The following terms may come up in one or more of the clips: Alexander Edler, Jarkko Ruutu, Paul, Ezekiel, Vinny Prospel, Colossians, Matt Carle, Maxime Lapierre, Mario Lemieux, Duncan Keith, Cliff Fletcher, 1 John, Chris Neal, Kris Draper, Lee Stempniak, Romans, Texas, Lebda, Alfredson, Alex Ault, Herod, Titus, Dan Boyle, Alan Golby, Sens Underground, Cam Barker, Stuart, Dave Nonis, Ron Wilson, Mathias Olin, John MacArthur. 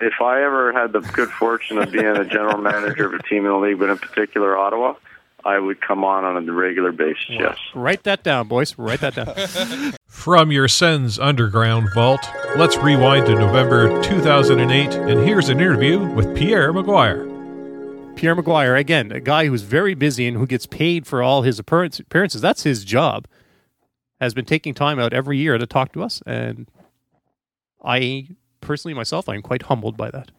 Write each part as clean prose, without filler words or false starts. if I ever had the good fortune of being a general manager of a team in the league, but in particular Ottawa, I would come on a regular basis, yes. Write that down, boys. Write that down. From your Sens underground vault, let's rewind to November 2008, and here's an interview with Pierre McGuire. Pierre McGuire, again, a guy who's very busy and who gets paid for all his appearances. That's his job. Has been taking time out every year to talk to us, and I personally, myself, I'm quite humbled by that.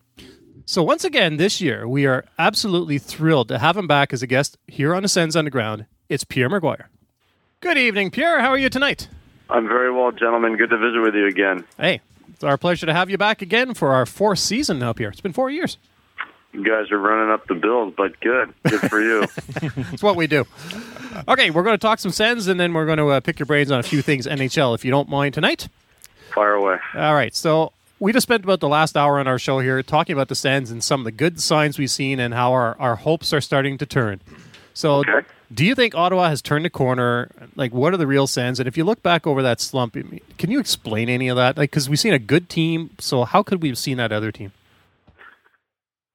So once again, this year, we are absolutely thrilled to have him back as a guest here on the Sens Underground. It's Pierre McGuire. Good evening, Pierre. How are you tonight? I'm very well, gentlemen. Good to visit with you again. Hey, it's our pleasure to have you back again for our fourth season now, Pierre. It's been 4 years. You guys are running up the bills, but good. Good for you. It's what we do. Okay, we're going to talk some Sens, and then we're going to pick your brains on a few things NHL, if you don't mind, tonight. Fire away. All right, so... we just spent about the last hour on our show here talking about the Sens and some of the good signs we've seen and how our hopes are starting to turn. So okay. Do you think Ottawa has turned a corner? Like, what are the real Sens? And if you look back over that slump, can you explain any of that? Like, because we've seen a good team, so how could we have seen that other team?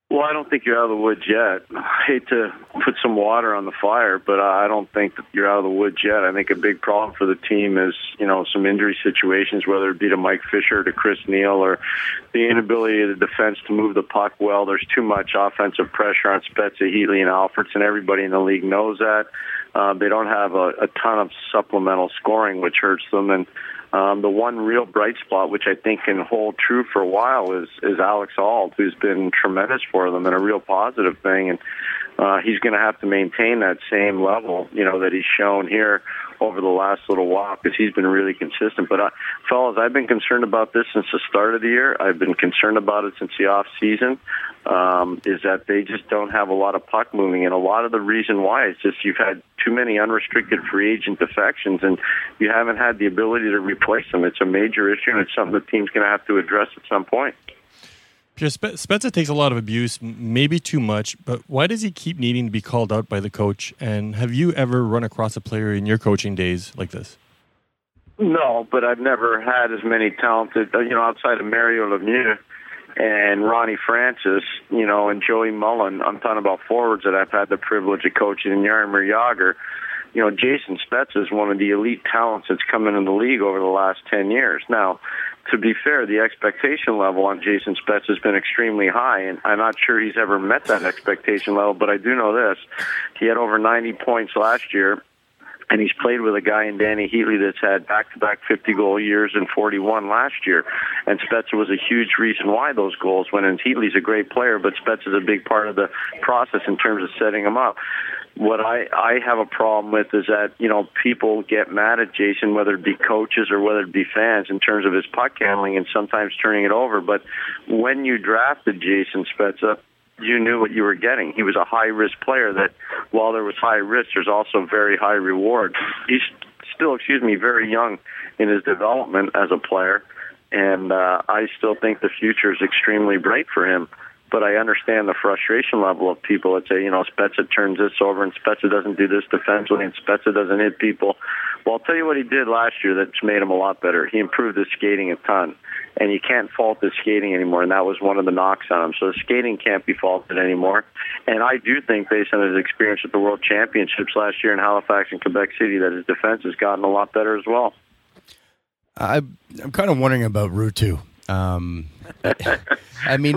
Well, I don't think you're out of the woods yet. I hate to put some water on the fire, but I don't think that you're out of the woods yet. I think a big problem for the team is, you know, some injury situations, whether it be to Mike Fisher, to Chris Neal, or the inability of the defense to move the puck well. There's too much offensive pressure on Spezza, Heatley, and Alfredson. Everybody in the league knows that. They don't have a ton of supplemental scoring, which hurts them. And the one real bright spot, which I think can hold true for a while, is Alex Ault, who's been tremendous for them and a real positive thing. And he's going to have to maintain that same level, you know, that he's shown here over the last little while, because he's been really consistent. But, fellas, I've been concerned about this since the start of the year. I've been concerned about it since the off season. Is that they just don't have a lot of puck moving, and a lot of the reason why is just you've had too many unrestricted free agent defections, and you haven't had the ability to replace them. It's a major issue, and it's something the team's going to have to address at some point. Spezza takes a lot of abuse, maybe too much, but why does he keep needing to be called out by the coach? And have you ever run across a player in your coaching days like this? No, but I've never had as many talented, you know, outside of Mario Lemieux and Ronnie Francis, you know, and Joey Mullen. I'm talking about forwards that I've had the privilege of coaching, and Jaromir Jagr. You know, Jason Spezza is one of the elite talents that's come into the league over the last 10 years. Now, to be fair, the expectation level on Jason Spezza has been extremely high, and I'm not sure he's ever met that expectation level, but I do know this. He had over 90 points last year, and he's played with a guy in Dany Heatley that's had back-to-back 50-goal years and 41 last year. And Spezza was a huge reason why those goals went in. Heatley's a great player, but Spezza's a big part of the process in terms of setting him up. What I have a problem with is that, you know, people get mad at Jason, whether it be coaches or whether it be fans, in terms of his puck handling and sometimes turning it over. But when you drafted Jason Spezza, you knew what you were getting. He was a high-risk player that, while there was high risk, there's also very high reward. He's still, very young in his development as a player, and I still think the future is extremely bright for him. But I understand the frustration level of people that say, you know, Spezza turns this over, and Spezza doesn't do this defensively, and Spezza doesn't hit people. Well, I'll tell you what he did last year that's made him a lot better. He improved his skating a ton, and you can't fault his skating anymore, and that was one of the knocks on him. So his skating can't be faulted anymore. And I do think, based on his experience at the World Championships last year in Halifax and Quebec City, that his defense has gotten a lot better as well. I'm kind of wondering about Ruutu. I mean,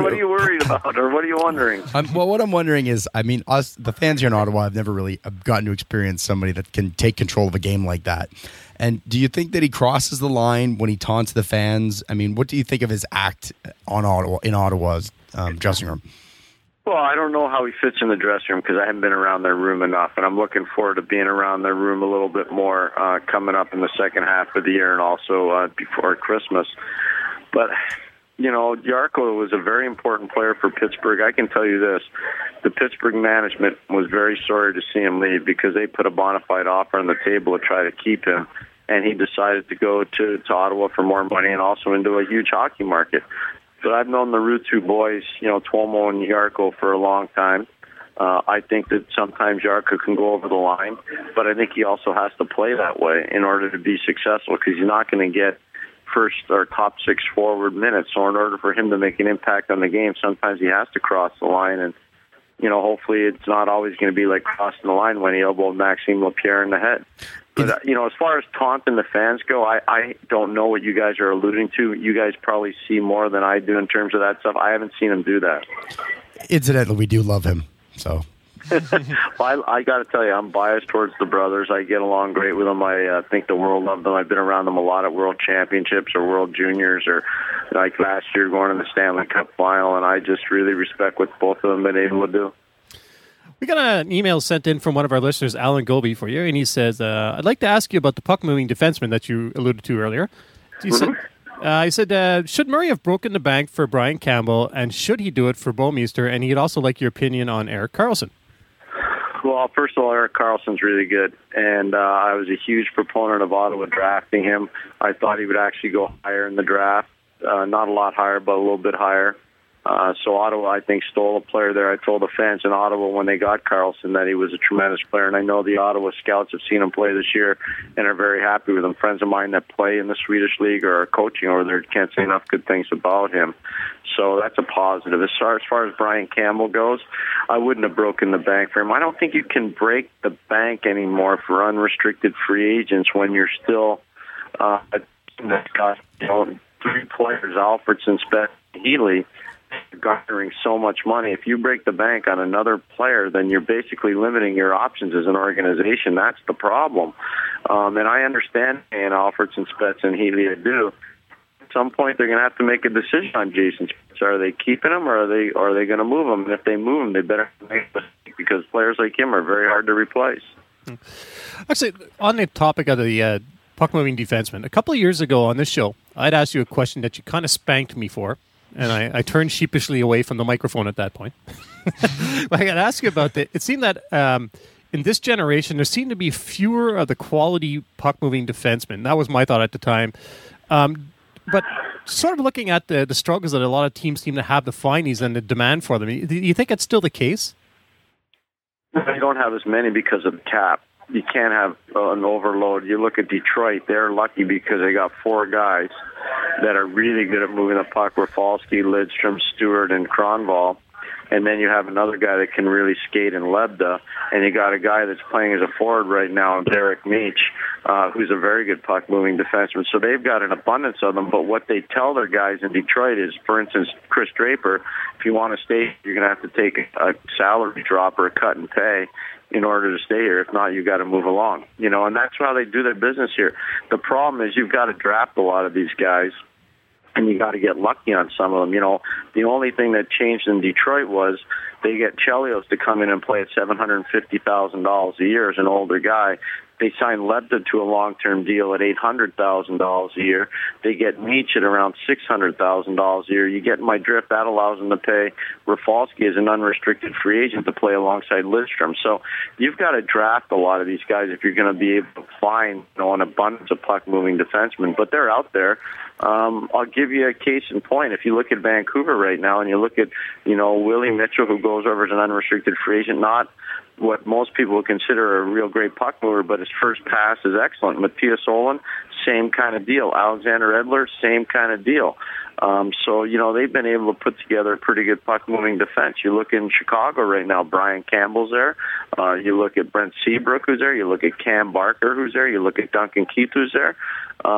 what are you worried about, or what are you wondering? Well, what I'm wondering is, I mean, us, the fans here in Ottawa, have never really gotten to experience somebody that can take control of a game like that. And do you think that he crosses the line when he taunts the fans? I mean, what do you think of his act on Ottawa, in Ottawa's dressing room? Well, I don't know how he fits in the dressing room, because I haven't been around their room enough, and I'm looking forward to being around their room a little bit more coming up in the second half of the year, and also before Christmas. But, you know, Jarkko was a very important player for Pittsburgh. I can tell you this. The Pittsburgh management was very sorry to see him leave, because they put a bona fide offer on the table to try to keep him. And he decided to go to Ottawa for more money, and also into a huge hockey market. But I've known the Ruutu boys, you know, Tuomo and Jarkko, for a long time. I think that sometimes Jarkko can go over the line, but I think he also has to play that way in order to be successful, because he's not going to get first or top six forward minutes. So in order for him to make an impact on the game, sometimes he has to cross the line. And, you know, hopefully it's not always going to be like crossing the line when he elbowed Maxime Lapierre in the head. But, you know, as far as taunting the fans go, I don't know what you guys are alluding to. You guys probably see more than I do in terms of that stuff. I haven't seen him do that. Incidentally, we do love him, so... Well, I got to tell you, I'm biased towards the brothers. I get along great with them. I think the world of them. I've been around them a lot at World Championships or World Juniors, or like last year going to the Stanley Cup Final, and I just really respect what both of them have been able to do. We got an email sent in from one of our listeners, Alan Golby, for you, and he says, I'd like to ask you about the puck-moving defenseman that you alluded to earlier. He said, should Murray have broken the bank for Brian Campbell, and should he do it for Bomeister? And he'd also like your opinion on Erik Karlsson. Well, first of all, Erik Karlsson's really good, and I was a huge proponent of Ottawa drafting him. I thought he would actually go higher in the draft, not a lot higher, but a little bit higher. So Ottawa, I think, stole a player there. I told the fans in Ottawa when they got Karlsson that he was a tremendous player, and I know the Ottawa scouts have seen him play this year and are very happy with him. Friends of mine that play in the Swedish League or are coaching over there can't say enough good things about him. So that's a positive. As far as Brian Campbell goes, I wouldn't have broken the bank for him. I don't think you can break the bank anymore for unrestricted free agents when you're still three players, Alfredson, Spezza, and Heatley, garnering so much money. If you break the bank on another player, then you're basically limiting your options as an organization. That's the problem. And I understand, and Alfredson, Spezza, and Heatley, I do. At some point, they're going to have to make a decision on Jason Spezza. Are they keeping him, or are they going to move him? And if they move him, they better make a mistake, because players like him are very hard to replace. Actually, on the topic of the puck-moving defenseman, a couple of years ago on this show, I'd asked you a question that you kind of spanked me for, and I turned sheepishly away from the microphone at that point. But I got to ask you about that. It seemed that in this generation, there seemed to be fewer of the quality puck-moving defensemen. That was my thought at the time. But sort of looking at the struggles that a lot of teams seem to have to find these and the demand for them, do you think that's still the case? You don't have as many because of the cap. You can't have an overload. You look at Detroit, they're lucky because they got four guys that are really good at moving the puck, Rafalski, Lidstrom, Stuart, and Kronwall. And then you have another guy that can really skate in Lebda. And you got a guy that's playing as a forward right now, Derek Meech, who's a very good puck-moving defenseman. So they've got an abundance of them. But what they tell their guys in Detroit is, for instance, Kris Draper, if you want to stay, you're going to have to take a salary drop or a cut in pay in order to stay here. If not, you've got to move along. You know, and that's how they do their business here. The problem is you've got to draft a lot of these guys, and you got to get lucky on some of them. You know, the only thing that changed in Detroit was they get Chelios to come in and play at $750,000 a year as an older guy. They sign Lebda to a long-term deal at $800,000 a year. They get Meech at around $600,000 a year. You get my drift. That allows them to pay Rafalski as an unrestricted free agent to play alongside Lidstrom. So you've got to draft a lot of these guys if you're going to be able to find, you know, an abundance of puck-moving defensemen. But they're out there. I'll give you a case in point. If you look at Vancouver right now and you look at, you know, Willie Mitchell, who goes over as an unrestricted free agent, not what most people would consider a real great puck mover, but his first pass is excellent. Mathias Olin, same kind of deal. Alexander Edler, same kind of deal. So, you know, they've been able to put together a pretty good puck-moving defense. You look in Chicago right now, Brian Campbell's there. You look at Brent Seabrook, who's there. You look at Cam Barker, who's there. You look at Duncan Keith, who's there.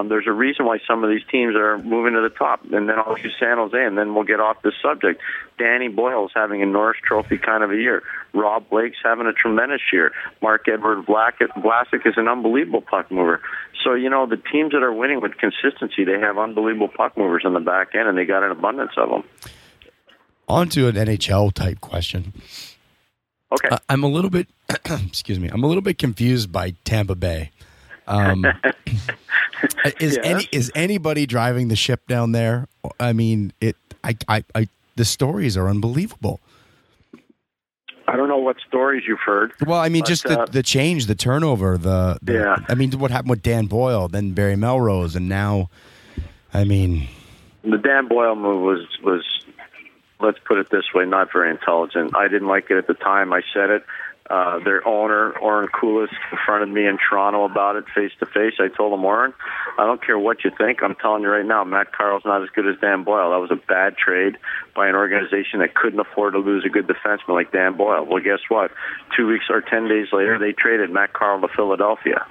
There's a reason why some of these teams are moving to the top. And then I'll use San Jose, and then we'll get off this subject. Dany Boyle's having a Norris Trophy kind of a year. Rob Blake's having a tremendous year. Mark Edward Vlasic is an unbelievable puck mover. So, you know, the teams that are winning with consistency, they have unbelievable puck movers in the back end, and they got an abundance of them. On to an NHL-type question. Okay. I'm a little bit, excuse me, I'm a little bit confused by Tampa Bay. Is anybody driving the ship down there? I mean, the stories are unbelievable. I don't know what stories you've heard. Well, I mean, but just the change, the turnover, yeah. I mean, what happened with Dan Boyle, then Barry Melrose, and now, I mean, the Dan Boyle move was, let's put it this way, not very intelligent. I didn't like it at the time. I said it. Their owner, Oren Koulis, confronted me in Toronto about it face-to-face. I told him, Oren, I don't care what you think. I'm telling you right now, Matt Carle's not as good as Dan Boyle. That was a bad trade by an organization that couldn't afford to lose a good defenseman like Dan Boyle. Well, guess what? 2 weeks or 10 days later, they traded Matt Carle to Philadelphia.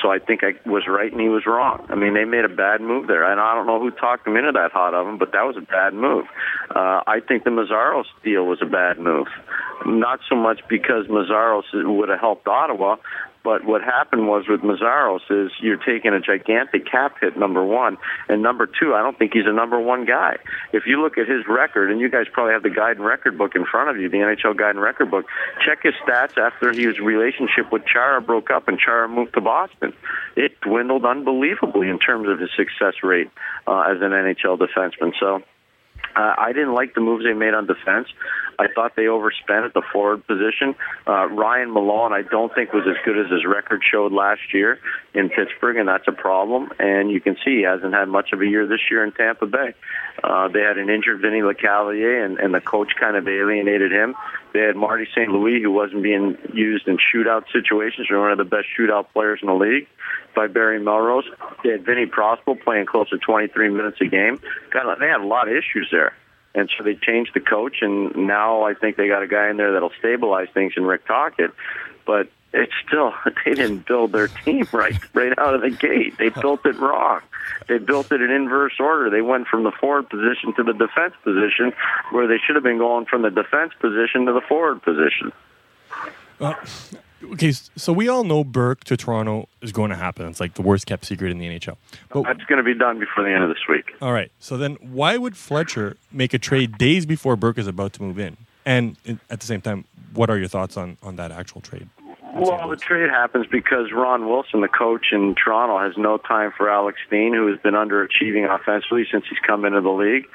So I think I was right and he was wrong. I mean, they made a bad move there. And I don't know who talked him into that hot oven, but that was a bad move. I think the Mazzaros deal was a bad move. Not so much because Mazzaros would have helped Ottawa, but what happened was with Mazzaros is you're taking a gigantic cap hit, number one. And number two, I don't think he's a number one guy. If you look at his record, and you guys probably have the guide and record book in front of you, the NHL guide and record book, check his stats after his relationship with Chara broke up and Chara moved to Boston. It dwindled unbelievably in terms of his success rate as an NHL defenseman. So I didn't like the moves they made on defense. I thought they overspent at the forward position. Ryan Malone, I don't think, was as good as his record showed last year in Pittsburgh, and that's a problem. And you can see he hasn't had much of a year this year in Tampa Bay. They had an injured Vinny Lecavalier, and the coach kind of alienated him. They had Marty St. Louis, who wasn't being used in shootout situations. They're one of the best shootout players in the league by Barry Melrose. They had Vinny Prospel playing close to 23 minutes a game. God, they had a lot of issues there. And so they changed the coach, and now I think they got a guy in there that'll stabilize things in Rick Tocchet. But it's still, they didn't build their team right out of the gate. They built it wrong. They built it in inverse order. They went from the forward position to the defense position, where they should have been going from the defense position to the forward position. Okay, so we all know Burke to Toronto is going to happen. It's like the worst-kept secret in the NHL. But that's going to be done before the end of this week. All right, so then why would Fletcher make a trade days before Burke is about to move in? And at the same time, what are your thoughts on that actual trade? Well, the trade happens because Ron Wilson, the coach in Toronto, has no time for Alex Steen, who has been underachieving offensively since he's come into the league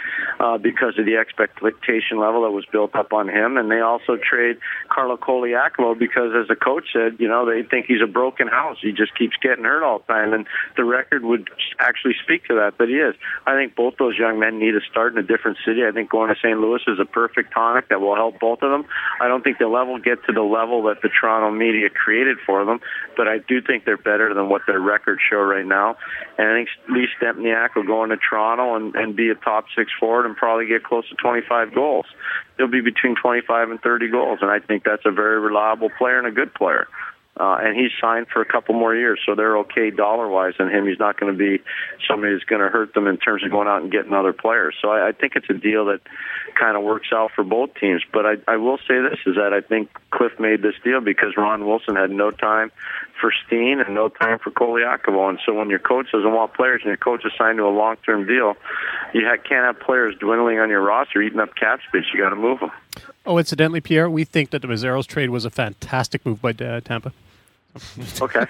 because of the expectation level that was built up on him. And they also trade Carlo Coliacomo because, as the coach said, you know, they think he's a broken house. He just keeps getting hurt all the time. And the record would actually speak to that, but he is. I think both those young men need to start in a different city. I think going to St. Louis is a perfect tonic that will help both of them. I don't think they'll ever get to the level that the Toronto media created for them, but I do think they're better than what their records show right now. And I think Lee Stempniak will go into Toronto and be a top six forward and probably get close to 25 goals. He'll be between 25 and 30 goals, and I think that's a very reliable player and a good player. And he's signed for a couple more years, so they're okay dollar-wise on him. He's not going to be somebody who's going to hurt them in terms of going out and getting other players. So I think it's a deal that kind of works out for both teams. But I will say this, is that I think Cliff made this deal because Ron Wilson had no time for Steen and no time for Koliakovo. And so when your coach doesn't want players and your coach is signed to a long-term deal, you can't have players dwindling on your roster, eating up cap space. You got to move them. Oh, incidentally, Pierre, we think that the Mazzaros trade was a fantastic move by Tampa. Okay.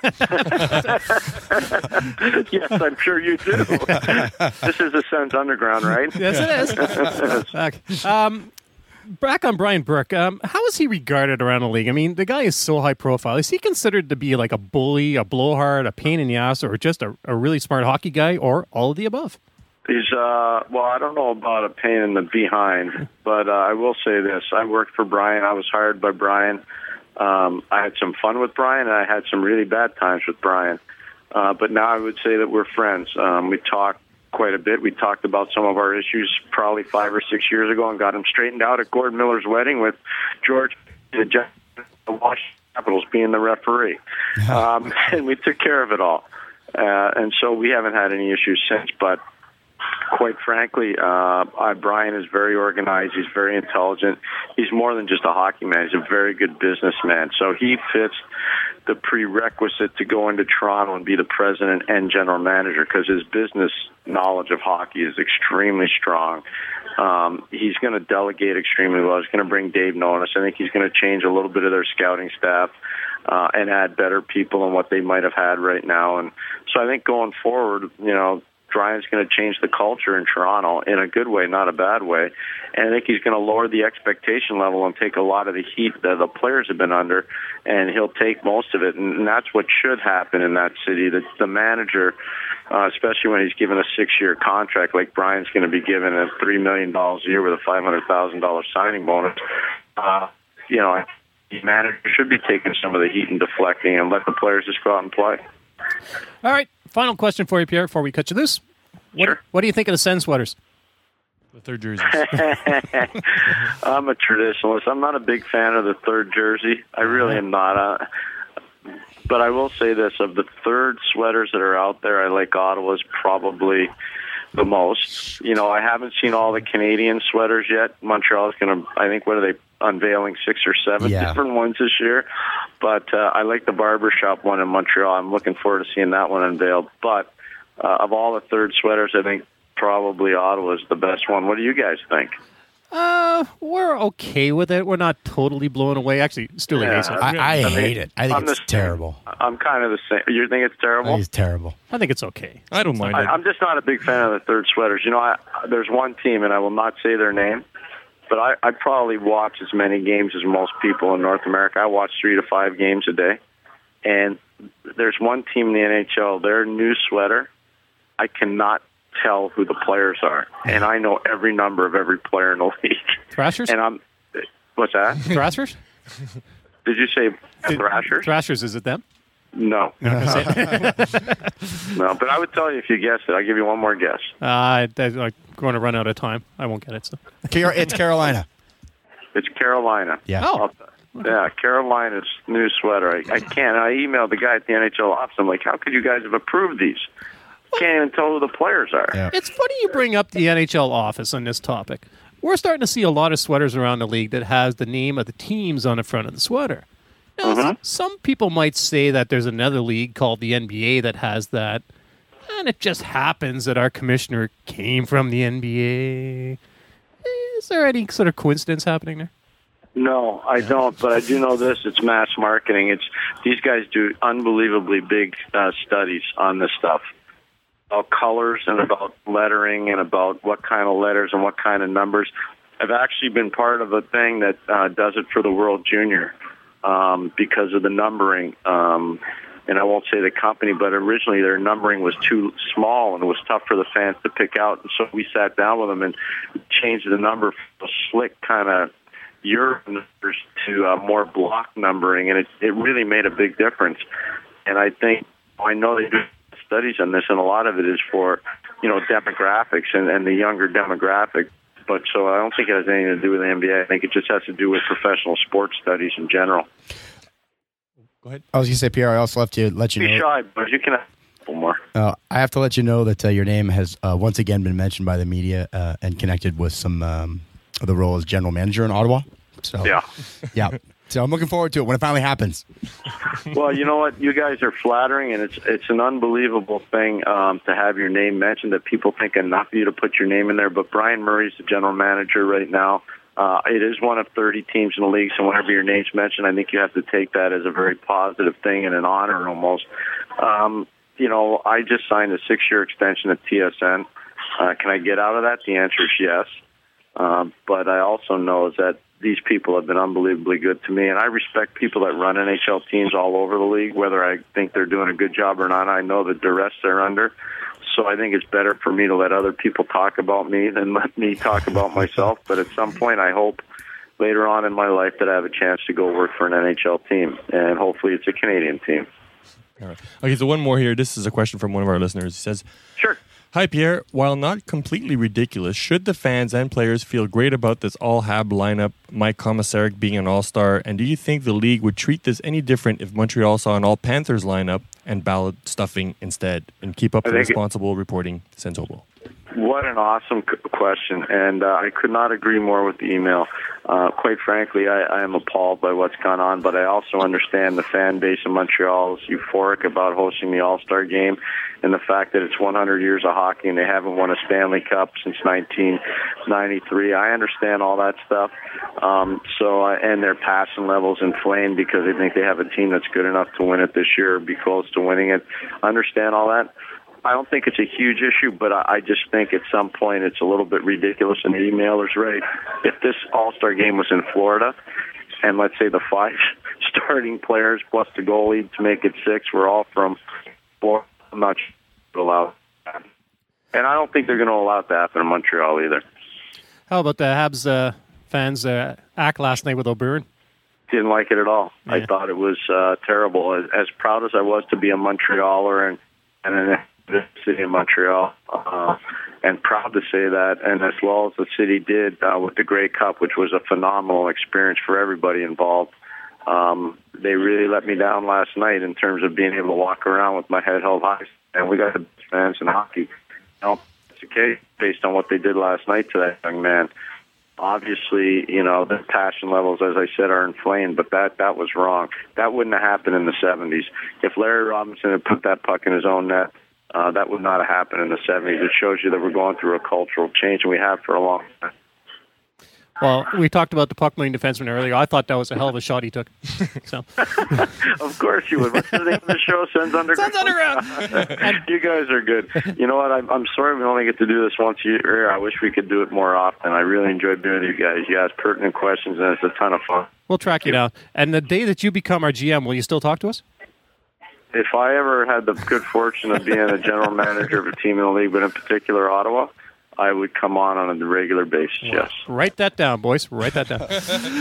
Yes, I'm sure you do. This is the Sens Underground, right? Yes, it is. Back on Brian Burke, how is he regarded around the league? I mean, the guy is so high profile. Is he considered to be like a bully, a blowhard, a pain in the ass, or just a really smart hockey guy, or all of the above? He's, well, I don't know about a pain in the behind, but I will say this. I worked for Brian. I was hired by Brian. I had some fun with Brian, and I had some really bad times with Brian. But now I would say that we're friends. We talk quite a bit. We talked about some of our issues probably 5 or 6 years ago and got them straightened out at Gord Miller's wedding with George the Washington Capitals being the referee. And we took care of it all. And so we haven't had any issues since, but quite frankly, Brian is very organized. He's very intelligent. He's more than just a hockey man. He's a very good businessman. So he fits the prerequisite to go into Toronto and be the president and general manager because his business knowledge of hockey is extremely strong. He's going to delegate extremely well. He's going to bring Dave Nonis. I think he's going to change a little bit of their scouting staff and add better people than what they might have had right now. And so I think going forward, you know, Brian's going to change the culture in Toronto in a good way, not a bad way. And I think he's going to lower the expectation level and take a lot of the heat that the players have been under, and he'll take most of it. And that's what should happen in that city. The manager, especially when he's given a 6-year contract, like Brian's going to be given a $3 million a year with a $500,000 signing bonus, you know, the manager should be taking some of the heat and deflecting and let the players just go out and play. All right. Final question for you, Pierre, before we cut to this. What do you think of the Sens sweaters? The third jerseys. I'm a traditionalist. I'm not a big fan of the third jersey. I really am not. But I will say this. Of the third sweaters that are out there, I like Ottawa's probably the most. You know, I haven't seen all the Canadian sweaters yet. Montreal's going to, I think, what are they unveiling, 6 or 7 different ones this year? But I like the Barbershop one in Montreal. I'm looking forward to seeing that one unveiled. But of all the third sweaters, I think probably Ottawa's the best one. What do you guys think? We're okay with it. We're not totally blown away. Actually, Stewie hates it. I hate it. I think it's terrible. I'm kind of the same. You think it's terrible? I think it's terrible. I think it's okay. I don't mind it. I'm just not a big fan of the third sweaters. You know, there's one team, and I will not say their name, but I probably watch as many games as most people in North America. I watch 3 to 5 games a day. And there's one team in the NHL, their new sweater, I cannot tell who the players are, and I know every number of every player in the league. Thrashers? And I'm, what's that? Thrashers? Did you say Thrashers? Thrashers, is it them? No. No, but I would tell you if you guessed it. I'll give you one more guess. I'm going to run out of time. I won't get it. So. It's Carolina. It's Carolina. Yeah. Oh. Yeah, Carolina's new sweater. I can't. I emailed the guy at the NHL office. I'm like, how could you guys have approved these? Can't even tell who the players are. Yeah. It's funny you bring up the NHL office on this topic. We're starting to see a lot of sweaters around the league that has the name of the teams on the front of the sweater. Now, some people might say that there's another league called the NBA that has that, and it just happens that our commissioner came from the NBA. Is there any sort of coincidence happening there? No, I don't, but I do know this. It's mass marketing. These guys do unbelievably big studies on this stuff. About colors and about lettering and about what kind of letters and what kind of numbers. I've actually been part of a thing that does it for the World Junior because of the numbering. And I won't say the company, but originally their numbering was too small and it was tough for the fans to pick out. And so we sat down with them and changed the number from a slick kind of Euro numbers to more block numbering. And it really made a big difference. And I know they do studies on this, and a lot of it is for, you know, demographics and the younger demographic. But so I don't think it has anything to do with the NBA. I think it just has to do with professional sports studies in general. Go ahead. I was going to say, Pierre, I also have to let you know. Be shy, but you can have a couple more. I have to let you know that your name has once again been mentioned by the media and connected with some of the role as general manager in Ottawa. So yeah. So I'm looking forward to it when it finally happens. Well, you know what? You guys are flattering, and it's an unbelievable thing to have your name mentioned, that people think enough of you to put your name in there. But Brian Murray's the general manager right now. It is one of 30 teams in the league, so whenever your name's mentioned, I think you have to take that as a very positive thing and an honor almost. You know, I just signed a 6-year extension at TSN. Can I get out of that? The answer is yes. But I also know that these people have been unbelievably good to me, and I respect people that run NHL teams all over the league, whether I think they're doing a good job or not. I know the duress they're under, so I think it's better for me to let other people talk about me than let me talk about myself. But at some point, I hope later on in my life that I have a chance to go work for an NHL team, and hopefully it's a Canadian team. All right. Okay, so one more here. This is a question from one of our listeners. He says, "Sure. Hi, Pierre. While not completely ridiculous, should the fans and players feel great about this all-hab lineup, Mike Komisarek being an all-star, and do you think the league would treat this any different if Montreal saw an all-Panthers lineup and ballot stuffing instead, and keep up the responsible reporting since Oval?" What an awesome question, and I could not agree more with the email. Quite frankly, I am appalled by what's gone on, but I also understand the fan base in Montreal is euphoric about hosting the All-Star Game and the fact that it's 100 years of hockey and they haven't won a Stanley Cup since 1993. I understand all that stuff. And their passion levels inflamed because they think they have a team that's good enough to win it this year or be close to winning it. I understand all that. I don't think it's a huge issue, but I just think at some point it's a little bit ridiculous, and the emailer's right. If this All-Star game was in Florida, and let's say the 5 starting players plus the goalie to make it 6 were all from Florida, I'm not sure they're allowed that. And I don't think they're going to allow it to happen in Montreal either. How about the Habs fans' act last night with O'Byrne? Didn't like it at all. Yeah. I thought it was terrible. As proud as I was to be a Montrealer and the city of Montreal, and proud to say that, and as well as the city did with the Grey Cup, which was a phenomenal experience for everybody involved, they really let me down last night in terms of being able to walk around with my head held high. And we got the best fans in hockey. You know, it's okay based on what they did last night to that young man. Obviously, you know, the passion levels, as I said, are inflamed, but that was wrong. That wouldn't have happened in the 70s. If Larry Robinson had put that puck in his own net, that would not have happened in the 70s. It shows you that we're going through a cultural change, and we have for a long time. Well, we talked about the puck-moving defenseman earlier. I thought that was a hell of a shot he took. So, of course you would. What's the name of the show? Sends Underground. Sends Underground. You guys are good. You know what? I'm sorry we only get to do this once a year. I wish we could do it more often. I really enjoyed doing it with you guys. You ask pertinent questions, and it's a ton of fun. We'll track you down. And the day that you become our GM, will you still talk to us? If I ever had the good fortune of being a general manager of a team in the league, but in particular Ottawa, I would come on a regular basis, yes. Write that down, boys. Write that down.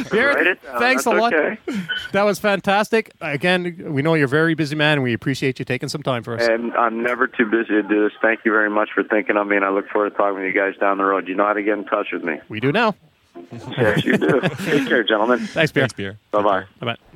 Derek, write it down. Thanks a lot. Okay. That was fantastic. Again, we know you're a very busy man, and we appreciate you taking some time for us. And I'm never too busy to do this. Thank you very much for thinking of me, and I look forward to talking to you guys down the road. You know how to get in touch with me. We do now. Yes, you do. Take care, gentlemen. Thanks, Pierre. Bye-bye. Bye-bye.